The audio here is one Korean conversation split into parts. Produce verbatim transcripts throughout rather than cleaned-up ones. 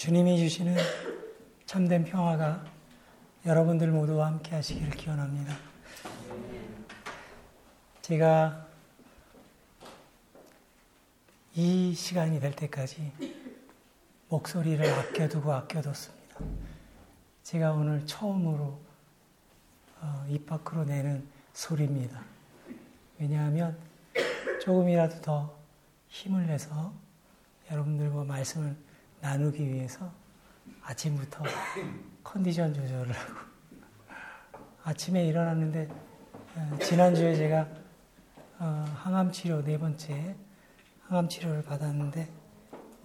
주님이 주시는 참된 평화가 여러분들 모두와 함께 하시기를 기원합니다. 제가 이 시간이 될 때까지 목소리를 아껴두고 아껴뒀습니다. 제가 오늘 처음으로 어, 입 밖으로 내는 소리입니다. 왜냐하면 조금이라도 더 힘을 내서 여러분들과 말씀을 나누기 위해서 아침부터 컨디션 조절을 하고 아침에 일어났는데 어, 지난주에 제가 어, 항암치료 네 번째 항암치료를 받았는데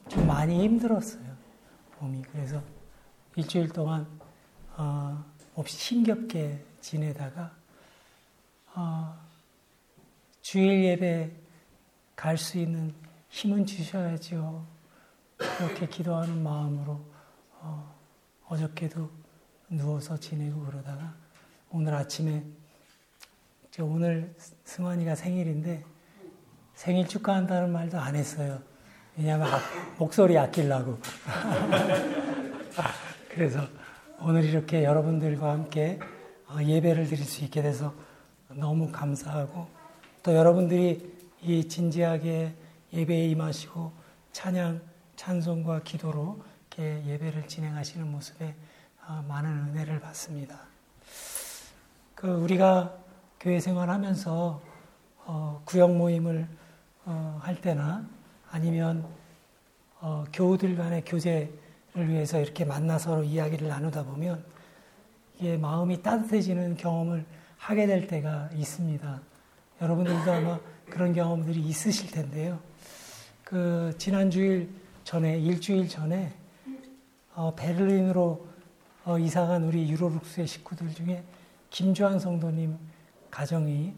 좀 많이 힘들었어요, 몸이. 그래서 일주일 동안 어, 없이 힘겹게 지내다가 어, 주일 예배 갈 수 있는 힘은 주셔야지요, 그렇게 기도하는 마음으로 어, 어저께도 누워서 지내고 그러다가 오늘 아침에, 제가 오늘 승환이가 생일인데 생일 축하한다는 말도 안 했어요. 왜냐하면 아, 목소리 아끼려고. 그래서 오늘 이렇게 여러분들과 함께 예배를 드릴 수 있게 돼서 너무 감사하고, 또 여러분들이 이 진지하게 예배에 임하시고 찬양, 찬송과 기도로 이렇게 예배를 진행하시는 모습에 많은 은혜를 받습니다. 그 우리가 교회 생활하면서 어, 구역 모임을 어, 할 때나 아니면 어, 교우들 간의 교제를 위해서 이렇게 만나서 이야기를 나누다 보면 이게 마음이 따뜻해지는 경험을 하게 될 때가 있습니다. 여러분들도 아마 그런 경험들이 있으실 텐데요. 그 지난 주일 전에 일주일 전에 어, 베를린으로 어, 이사간 우리 유로룩스의 식구들 중에 김주환 성도님 가정이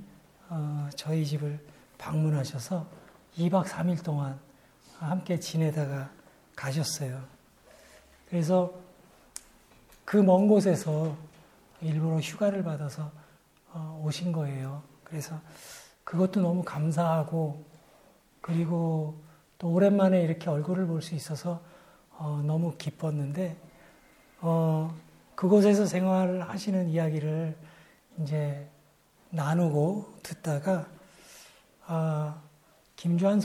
어, 저희 집을 방문하셔서 이박 삼일 동안 함께 지내다가 가셨어요. 그래서 그 먼 곳에서 일부러 휴가를 받아서 오신 거예요. 그래서 그것도 너무 감사하고, 그리고 또 오랜만에 이렇게 얼굴을 볼 수 있어서 너무 기뻤는데, 어, 그곳에서 생활하시는 이야기를 이제 나누고 듣다가 아, 김주환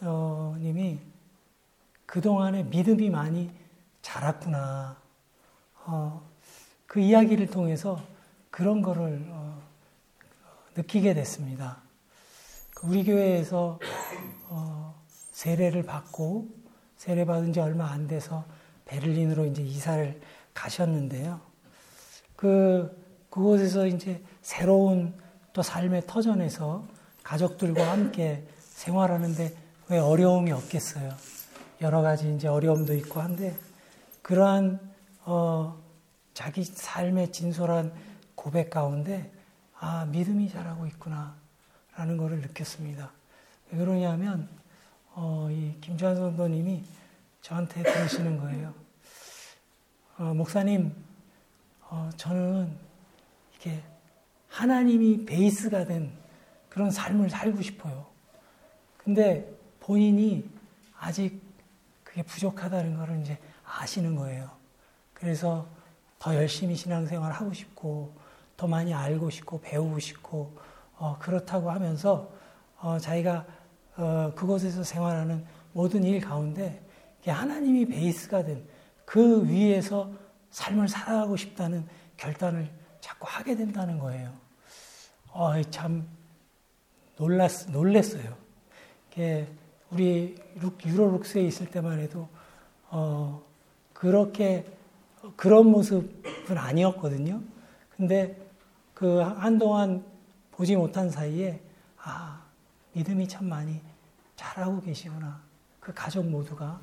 성도님이 그동안에 믿음이 많이 자랐구나, 어, 그 이야기를 통해서 그런 거를 어, 느끼게 됐습니다. 우리 교회에서 어, 세례를 받고 세례받은 지 얼마 안 돼서 베를린으로 이제 이사를 가셨는데요. 그 그곳에서 이제 새로운 또 삶의 터전에서 가족들과 함께 생활하는데 왜 어려움이 없겠어요. 여러 가지 이제 어려움도 있고 한데, 그러한 어, 자기 삶의 진솔한 고백 가운데 아, 믿음이 자라고 있구나 라는 것을 느꼈습니다. 왜 그러냐면 어, 이 김주환 선도님이 저한테 그러시는 거예요. 어, 목사님, 어, 저는 이렇게 하나님이 베이스가 된 그런 삶을 살고 싶어요. 근데 본인이 아직 그게 부족하다는 걸 이제 아시는 거예요. 그래서 더 열심히 신앙생활 하고 싶고, 더 많이 알고 싶고, 배우고 싶고, 어, 그렇다고 하면서 어, 자기가 어, 그곳에서 생활하는 모든 일 가운데 하나님이 베이스가 된 그 위에서 삶을 살아가고 싶다는 결단을 자꾸 하게 된다는 거예요. 어, 참 놀랐, 놀랐어요. 우리 유로룩스에 있을 때만 해도 어, 그렇게 그런 모습은 아니었거든요. 근데 그 한동안 보지 못한 사이에 아, 믿음이 참 많이 자라고 계시구나, 그 가족 모두가.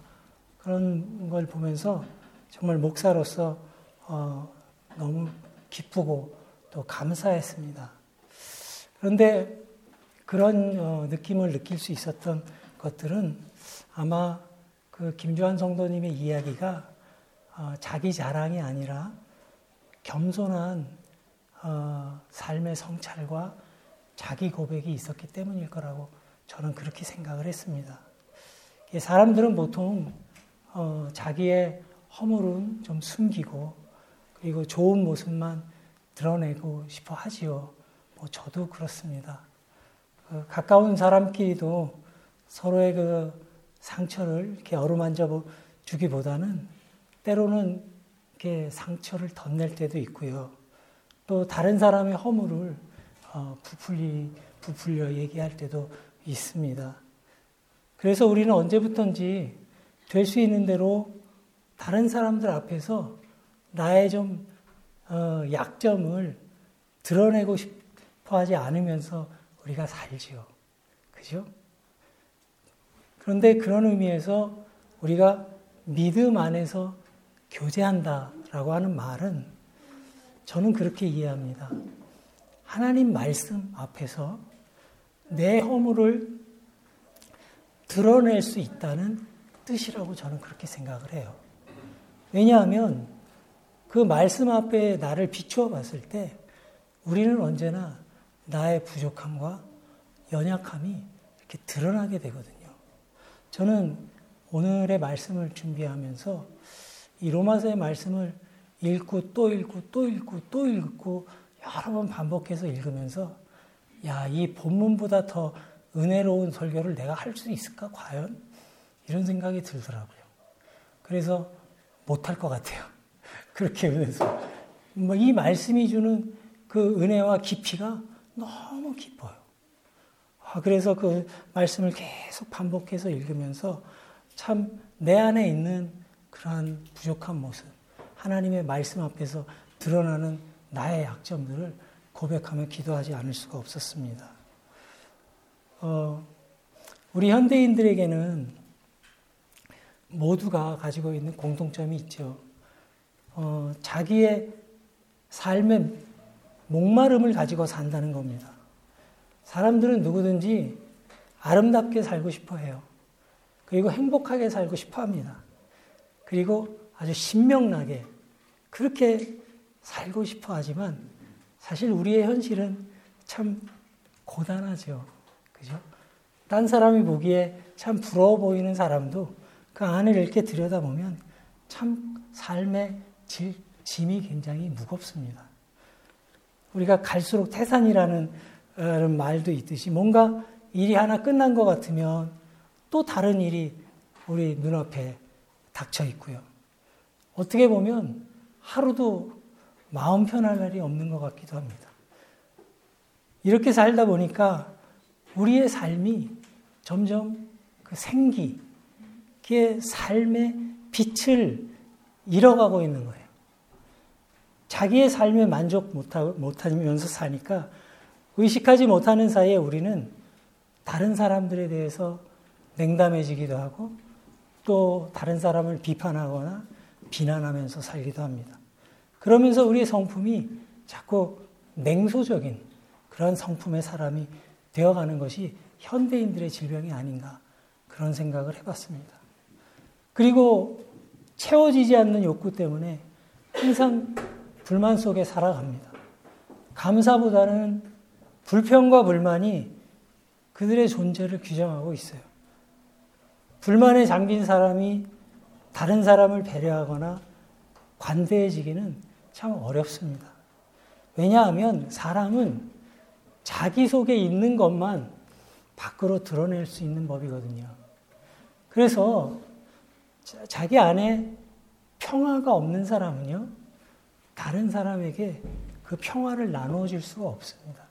그런 걸 보면서 정말 목사로서 어, 너무 기쁘고 또 감사했습니다. 그런데 그런 어, 느낌을 느낄 수 있었던 것들은 아마 그 김주환 성도님의 이야기가 어, 자기 자랑이 아니라 겸손한 어, 삶의 성찰과 자기 고백이 있었기 때문일 거라고 저는 그렇게 생각을 했습니다. 사람들은 보통 어, 자기의 허물은 좀 숨기고 그리고 좋은 모습만 드러내고 싶어 하지요. 뭐 저도 그렇습니다. 그 가까운 사람끼리도 서로의 그 상처를 이렇게 어루만져 주기보다는 때로는 이렇게 상처를 덧낼 때도 있고요. 또 다른 사람의 허물을 어, 부풀리, 부풀려 얘기할 때도 있습니다. 그래서 우리는 언제부턴지 될 수 있는 대로 다른 사람들 앞에서 나의 좀 어, 약점을 드러내고 싶어하지 않으면서 우리가 살지요. 그죠? 그런데 그런 의미에서 우리가 믿음 안에서 교제한다라고 하는 말은 저는 그렇게 이해합니다. 하나님 말씀 앞에서 내 허물을 드러낼 수 있다는 뜻이라고 저는 그렇게 생각을 해요. 왜냐하면 그 말씀 앞에 나를 비추어 봤을 때 우리는 언제나 나의 부족함과 연약함이 이렇게 드러나게 되거든요. 저는 오늘의 말씀을 준비하면서 이 로마서의 말씀을 읽고 또 읽고 또 읽고 또 읽고 여러 번 반복해서 읽으면서 야, 이 본문보다 더 은혜로운 설교를 내가 할 수 있을까 과연? 이런 생각이 들더라고요. 그래서 못할 것 같아요. 그렇게 은혜서 뭐 이 말씀이 주는 그 은혜와 깊이가 너무 깊어요. 아, 그래서 그 말씀을 계속 반복해서 읽으면서 참 내 안에 있는 그러한 부족한 모습, 하나님의 말씀 앞에서 드러나는 나의 약점들을 고백하며 기도하지 않을 수가 없었습니다. 어, 우리 현대인들에게는 모두가 가지고 있는 공통점이 있죠. 어, 자기의 삶의 목마름을 가지고 산다는 겁니다. 사람들은 누구든지 아름답게 살고 싶어 해요. 그리고 행복하게 살고 싶어 합니다. 그리고 아주 신명나게 그렇게 살고 싶어 하지만 사실 우리의 현실은 참 고단하죠. 그죠? 딴 사람이 보기에 참 부러워 보이는 사람도 그 안을 이렇게 들여다보면 참 삶의 질, 짐이 굉장히 무겁습니다. 우리가 갈수록 태산이라는 이런 말도 있듯이 뭔가 일이 하나 끝난 것 같으면 또 다른 일이 우리 눈앞에 닥쳐 있고요. 어떻게 보면 하루도 마음 편할 날이 없는 것 같기도 합니다. 이렇게 살다 보니까 우리의 삶이 점점 그 생기, 그게 삶의 빛을 잃어가고 있는 거예요. 자기의 삶에 만족 못하면서 사니까 의식하지 못하는 사이에 우리는 다른 사람들에 대해서 냉담해지기도 하고 또 다른 사람을 비판하거나 비난하면서 살기도 합니다. 그러면서 우리의 성품이 자꾸 냉소적인 그런 성품의 사람이 되어가는 것이 현대인들의 질병이 아닌가 그런 생각을 해봤습니다. 그리고 채워지지 않는 욕구 때문에 항상 불만 속에 살아갑니다. 감사보다는 불평과 불만이 그들의 존재를 규정하고 있어요. 불만에 잠긴 사람이 다른 사람을 배려하거나 관대해지기는 참 어렵습니다. 왜냐하면 사람은 자기 속에 있는 것만 밖으로 드러낼 수 있는 법이거든요. 그래서 자기 안에 평화가 없는 사람은요, 다른 사람에게 그 평화를 나누어 줄 수가 없습니다.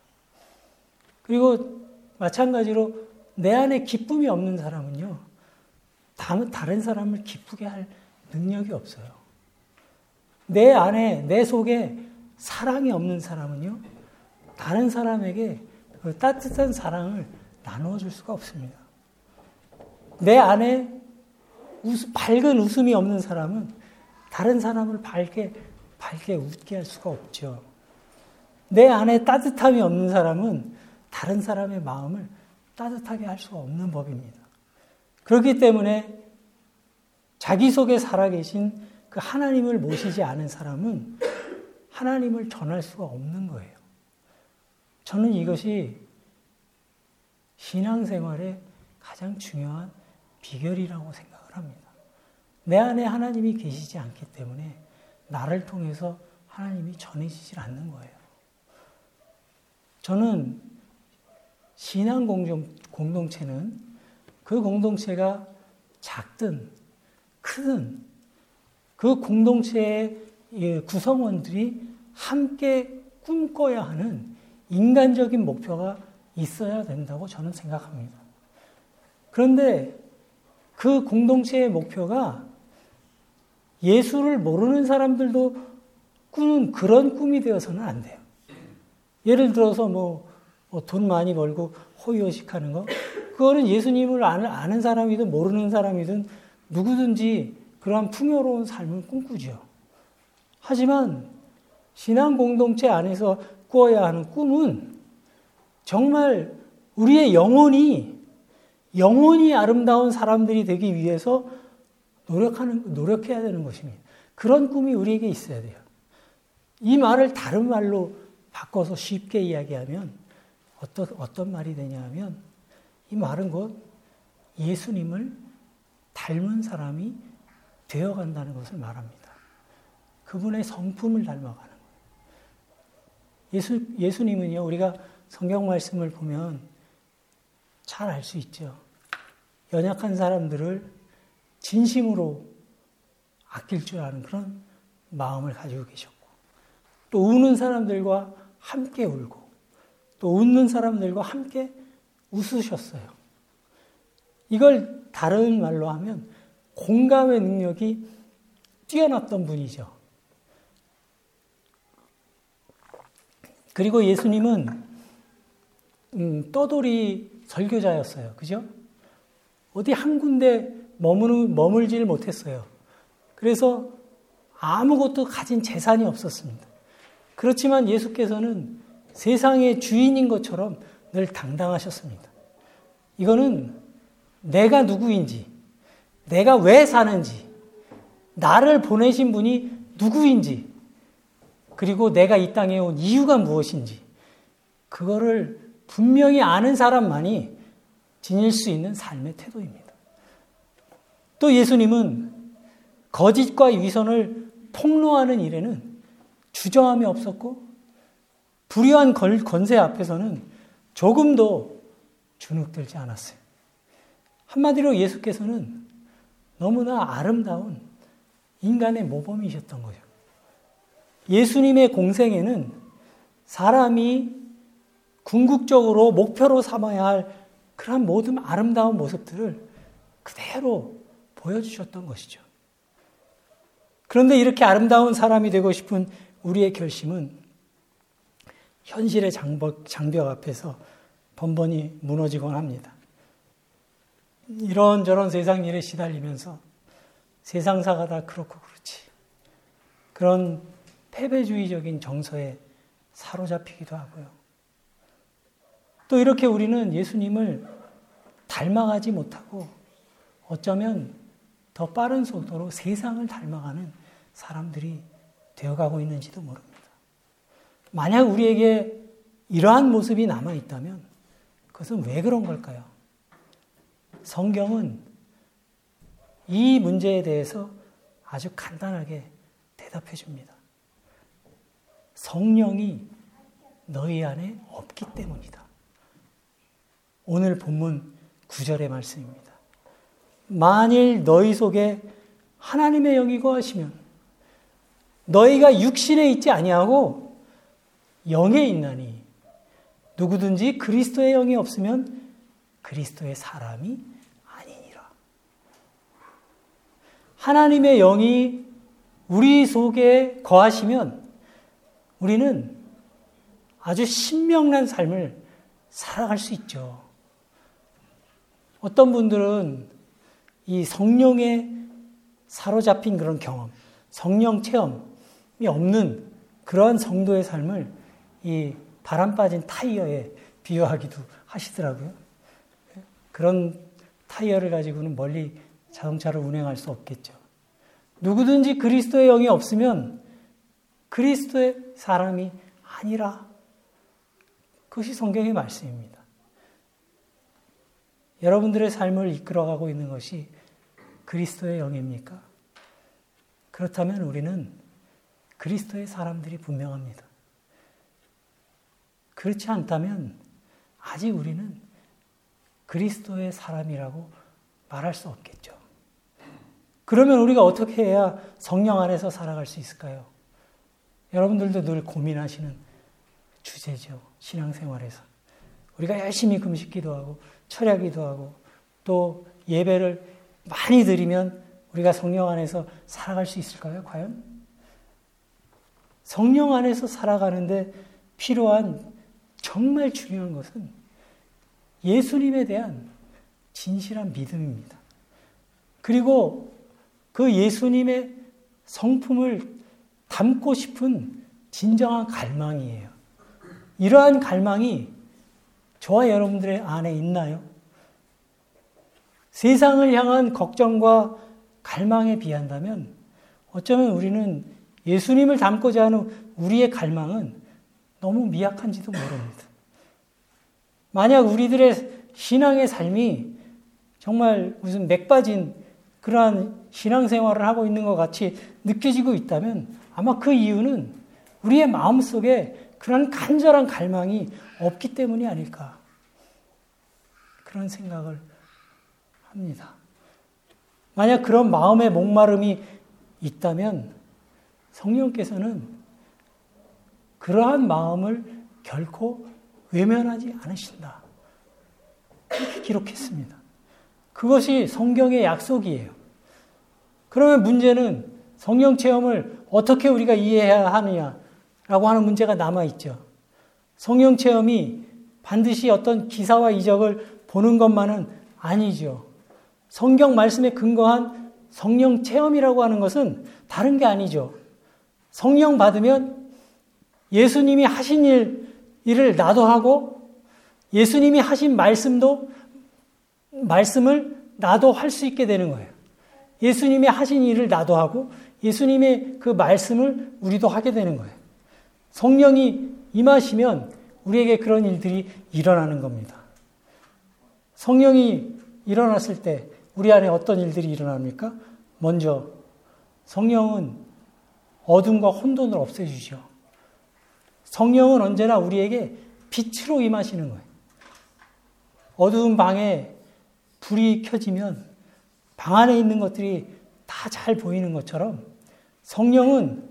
그리고 마찬가지로 내 안에 기쁨이 없는 사람은요, 다른 사람을 기쁘게 할 능력이 없어요. 내 안에, 내 속에 사랑이 없는 사람은요, 다른 사람에게 그 따뜻한 사랑을 나누어 줄 수가 없습니다. 내 안에 웃음, 밝은 웃음이 없는 사람은 다른 사람을 밝게, 밝게 웃게 할 수가 없죠. 내 안에 따뜻함이 없는 사람은 다른 사람의 마음을 따뜻하게 할 수가 없는 법입니다. 그렇기 때문에 자기 속에 살아계신 그 하나님을 모시지 않은 사람은 하나님을 전할 수가 없는 거예요. 저는 이것이 신앙생활의 가장 중요한 비결이라고 생각을 합니다. 내 안에 하나님이 계시지 않기 때문에 나를 통해서 하나님이 전해지질 않는 거예요. 저는 신앙 공동체는 그 공동체가 작든 크든 그 공동체의 구성원들이 함께 꿈꿔야 하는 인간적인 목표가 있어야 된다고 저는 생각합니다. 그런데 그 공동체의 목표가 예수를 모르는 사람들도 꾸는 그런 꿈이 되어서는 안 돼요. 예를 들어서 뭐 돈 많이 벌고 호의호식하는 거, 그거는 예수님을 아는 사람이든 모르는 사람이든 누구든지 그러한 풍요로운 삶을 꿈꾸죠. 하지만 신앙 공동체 안에서 꾸어야 하는 꿈은 정말 우리의 영혼이 영원히 아름다운 사람들이 되기 위해서 노력하는, 노력해야 되는 것입니다. 그런 꿈이 우리에게 있어야 돼요. 이 말을 다른 말로 바꿔서 쉽게 이야기하면 어떤, 어떤 말이 되냐 하면, 이 말은 곧 예수님을 닮은 사람이 되어간다는 것을 말합니다. 그분의 성품을 닮아가는 거예요. 예수, 예수님은요, 우리가 성경 말씀을 보면 잘 알 수 있죠. 연약한 사람들을 진심으로 아낄 줄 아는 그런 마음을 가지고 계셨고, 또 우는 사람들과 함께 울고, 또 웃는 사람들과 함께 웃으셨어요. 이걸 다른 말로 하면 공감의 능력이 뛰어났던 분이죠. 그리고 예수님은 음, 떠돌이 설교자였어요. 그죠? 어디 한 군데 머무르, 머물질 못했어요. 그래서 아무것도 가진 재산이 없었습니다. 그렇지만 예수께서는 세상의 주인인 것처럼 늘 당당하셨습니다. 이거는 내가 누구인지, 내가 왜 사는지, 나를 보내신 분이 누구인지, 그리고 내가 이 땅에 온 이유가 무엇인지, 그거를 분명히 아는 사람만이 지닐 수 있는 삶의 태도입니다. 또 예수님은 거짓과 위선을 폭로하는 일에는 주저함이 없었고, 불의한 권세 앞에서는 조금도 주눅들지 않았어요. 한마디로 예수께서는 너무나 아름다운 인간의 모범이셨던 거죠. 예수님의 공생에는 사람이 궁극적으로 목표로 삼아야 할 그런 모든 아름다운 모습들을 그대로 보여주셨던 것이죠. 그런데 이렇게 아름다운 사람이 되고 싶은 우리의 결심은 현실의 장벽, 장벽 앞에서 번번이 무너지곤 합니다. 이런저런 세상 일에 시달리면서 세상사가 다 그렇고 그렇지, 그런 패배주의적인 정서에 사로잡히기도 하고요. 또 이렇게 우리는 예수님을 닮아가지 못하고 어쩌면 더 빠른 속도로 세상을 닮아가는 사람들이 되어가고 있는지도 모릅니다. 만약 우리에게 이러한 모습이 남아있다면 그것은 왜 그런 걸까요? 성경은 이 문제에 대해서 아주 간단하게 대답해 줍니다. 성령이 너희 안에 없기 때문이다. 오늘 본문 구 절의 말씀입니다. 만일 너희 속에 하나님의 영이 거하시면 너희가 육신에 있지 아니하고 영에 있나니, 누구든지 그리스도의 영이 없으면 그리스도의 사람이 아니니라. 하나님의 영이 우리 속에 거하시면 우리는 아주 신명난 삶을 살아갈 수 있죠. 어떤 분들은 이 성령에 사로잡힌 그런 경험, 성령 체험이 없는 그러한 성도의 삶을 이 바람 빠진 타이어에 비유하기도 하시더라고요. 그런 타이어를 가지고는 멀리 자동차를 운행할 수 없겠죠. 누구든지 그리스도의 영이 없으면 그리스도의 사람이 아니라, 그것이 성경의 말씀입니다. 여러분들의 삶을 이끌어가고 있는 것이 그리스도의 영입니까? 그렇다면 우리는 그리스도의 사람들이 분명합니다. 그렇지 않다면 아직 우리는 그리스도의 사람이라고 말할 수 없겠죠. 그러면 우리가 어떻게 해야 성령 안에서 살아갈 수 있을까요? 여러분들도 늘 고민하시는 주제죠. 신앙생활에서. 우리가 열심히 금식기도 하고 철야기도 하고 또 예배를 많이 드리면 우리가 성령 안에서 살아갈 수 있을까요? 과연? 성령 안에서 살아가는데 필요한 정말 중요한 것은 예수님에 대한 진실한 믿음입니다. 그리고 그 예수님의 성품을 담고 싶은 진정한 갈망이에요. 이러한 갈망이 저와 여러분들의 안에 있나요? 세상을 향한 걱정과 갈망에 비한다면 어쩌면 우리는 예수님을 담고자 하는 우리의 갈망은 너무 미약한지도 모릅니다. 만약 우리들의 신앙의 삶이 정말 무슨 맥 빠진 그러한 신앙생활을 하고 있는 것 같이 느껴지고 있다면 아마 그 이유는 우리의 마음속에 그런 간절한 갈망이 없기 때문이 아닐까 그런 생각을 합니다. 만약 그런 마음의 목마름이 있다면 성령께서는 그러한 마음을 결코 외면하지 않으신다. 이렇게 기록했습니다. 그것이 성경의 약속이에요. 그러면 문제는 성령 체험을 어떻게 우리가 이해해야 하느냐라고 하는 문제가 남아있죠. 성령 체험이 반드시 어떤 기사와 이적을 보는 것만은 아니죠. 성경 말씀에 근거한 성령 체험이라고 하는 것은 다른 게 아니죠. 성령 받으면 예수님이 하신 일, 일을 나도 하고 예수님이 하신 말씀도 말씀을 나도 할 수 있게 되는 거예요. 예수님이 하신 일을 나도 하고 예수님의 그 말씀을 우리도 하게 되는 거예요. 성령이 임하시면 우리에게 그런 일들이 일어나는 겁니다. 성령이 일어났을 때 우리 안에 어떤 일들이 일어납니까? 먼저 성령은 어둠과 혼돈을 없애주죠. 성령은 언제나 우리에게 빛으로 임하시는 거예요. 어두운 방에 불이 켜지면 방 안에 있는 것들이 다 잘 보이는 것처럼 성령은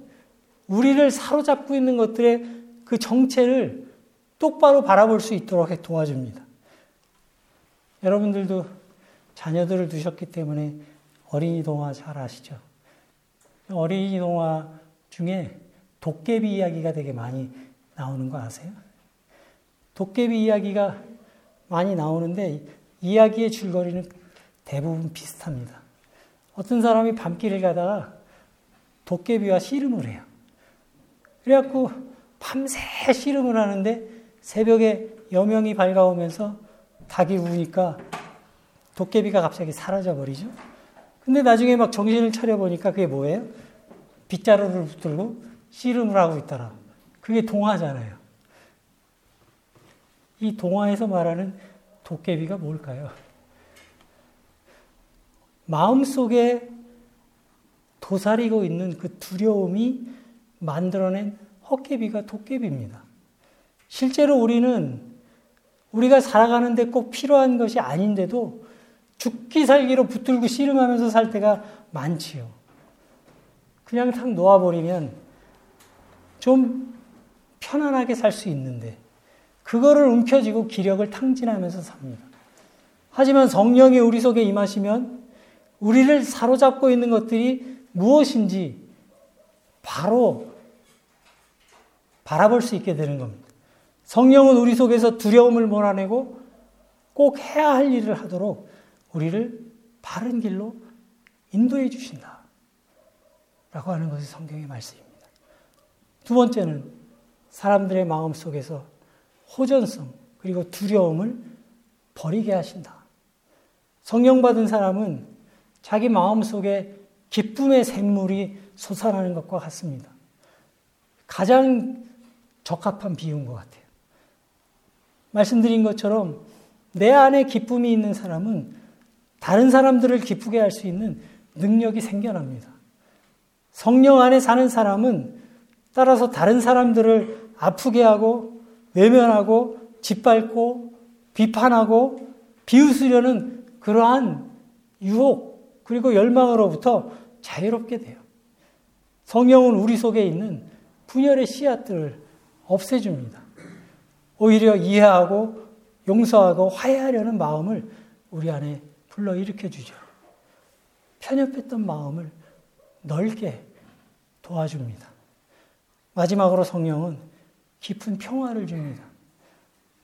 우리를 사로잡고 있는 것들의 그 정체를 똑바로 바라볼 수 있도록 도와줍니다. 여러분들도 자녀들을 두셨기 때문에 어린이 동화 잘 아시죠? 어린이 동화 중에 도깨비 이야기가 되게 많이 나오는 거 아세요? 도깨비 이야기가 많이 나오는데 이야기의 줄거리는 대부분 비슷합니다. 어떤 사람이 밤길을 가다가 도깨비와 씨름을 해요. 그래갖고 밤새 씨름을 하는데 새벽에 여명이 밝아오면서 닭이 우니까 도깨비가 갑자기 사라져버리죠. 근데 나중에 막 정신을 차려보니까 그게 뭐예요? 빗자루를 붙들고 씨름을 하고 있더라. 그게 동화잖아요. 이 동화에서 말하는 도깨비가 뭘까요? 마음속에 도사리고 있는 그 두려움이 만들어낸 헛개비가 도깨비입니다. 실제로 우리는 우리가 살아가는데 꼭 필요한 것이 아닌데도 죽기 살기로 붙들고 씨름하면서 살 때가 많지요. 그냥 탁 놓아버리면 좀 편안하게 살 수 있는데 그거를 움켜쥐고 기력을 탕진하면서 삽니다. 하지만 성령이 우리 속에 임하시면 우리를 사로잡고 있는 것들이 무엇인지 바로 바라볼 수 있게 되는 겁니다. 성령은 우리 속에서 두려움을 몰아내고 꼭 해야 할 일을 하도록 우리를 바른 길로 인도해 주신다. 라고 하는 것이 성경의 말씀입니다. 두 번째는 사람들의 마음 속에서 호전성 그리고 두려움을 버리게 하신다. 성령 받은 사람은 자기 마음 속에 기쁨의 샘물이 솟아나는 것과 같습니다. 가장 적합한 비유인 것 같아요. 말씀드린 것처럼 내 안에 기쁨이 있는 사람은 다른 사람들을 기쁘게 할 수 있는 능력이 생겨납니다. 성령 안에 사는 사람은 따라서 다른 사람들을 아프게 하고 외면하고 짓밟고 비판하고 비웃으려는 그러한 유혹 그리고 열망으로부터 자유롭게 돼요. 성령은 우리 속에 있는 분열의 씨앗들을 없애줍니다. 오히려 이해하고 용서하고 화해하려는 마음을 우리 안에 불러일으켜주죠. 편협했던 마음을 넓게 도와줍니다. 마지막으로 성령은 깊은 평화를 줍니다.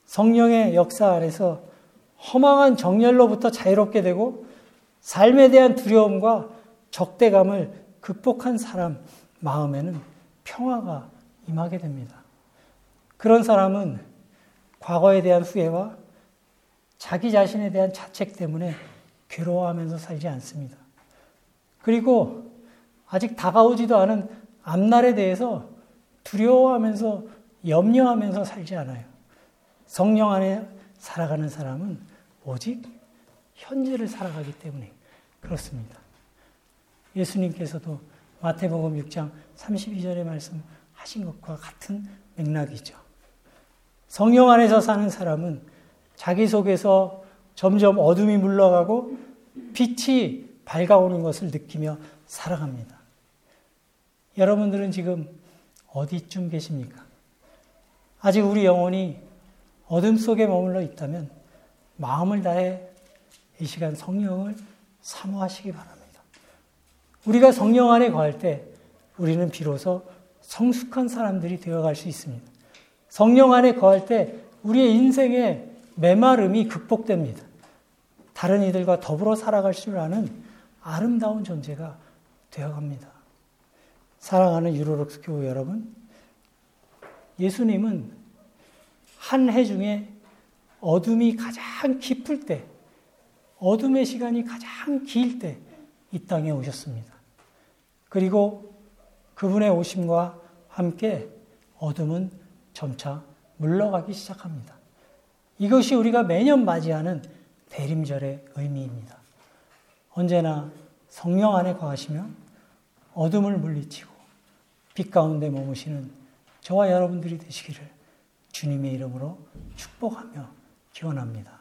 성령의 역사 아래서 허망한 정열로부터 자유롭게 되고 삶에 대한 두려움과 적대감을 극복한 사람 마음에는 평화가 임하게 됩니다. 그런 사람은 과거에 대한 후회와 자기 자신에 대한 자책 때문에 괴로워하면서 살지 않습니다. 그리고 아직 다가오지도 않은 앞날에 대해서 두려워하면서 염려하면서 살지 않아요. 성령 안에 살아가는 사람은 오직 현재를 살아가기 때문에 그렇습니다. 예수님께서도 마태복음 육 장 삼십이 절의 말씀하신 것과 같은 맥락이죠. 성령 안에서 사는 사람은 자기 속에서 점점 어둠이 물러가고 빛이 밝아오는 것을 느끼며 살아갑니다. 여러분들은 지금 어디쯤 계십니까? 아직 우리 영혼이 어둠 속에 머물러 있다면 마음을 다해 이 시간 성령을 사모하시기 바랍니다. 우리가 성령 안에 거할 때 우리는 비로소 성숙한 사람들이 되어갈 수 있습니다. 성령 안에 거할 때 우리의 인생의 메마름이 극복됩니다. 다른 이들과 더불어 살아갈 줄 아는 아름다운 존재가 되어갑니다. 사랑하는 유로록스 교우 여러분, 예수님은 한 해 중에 어둠이 가장 깊을 때, 어둠의 시간이 가장 길 때 이 땅에 오셨습니다. 그리고 그분의 오심과 함께 어둠은 점차 물러가기 시작합니다. 이것이 우리가 매년 맞이하는 대림절의 의미입니다. 언제나 성령 안에 거하시며 어둠을 물리치고 빛 가운데 머무시는 저와 여러분들이 되시기를 주님의 이름으로 축복하며 기원합니다.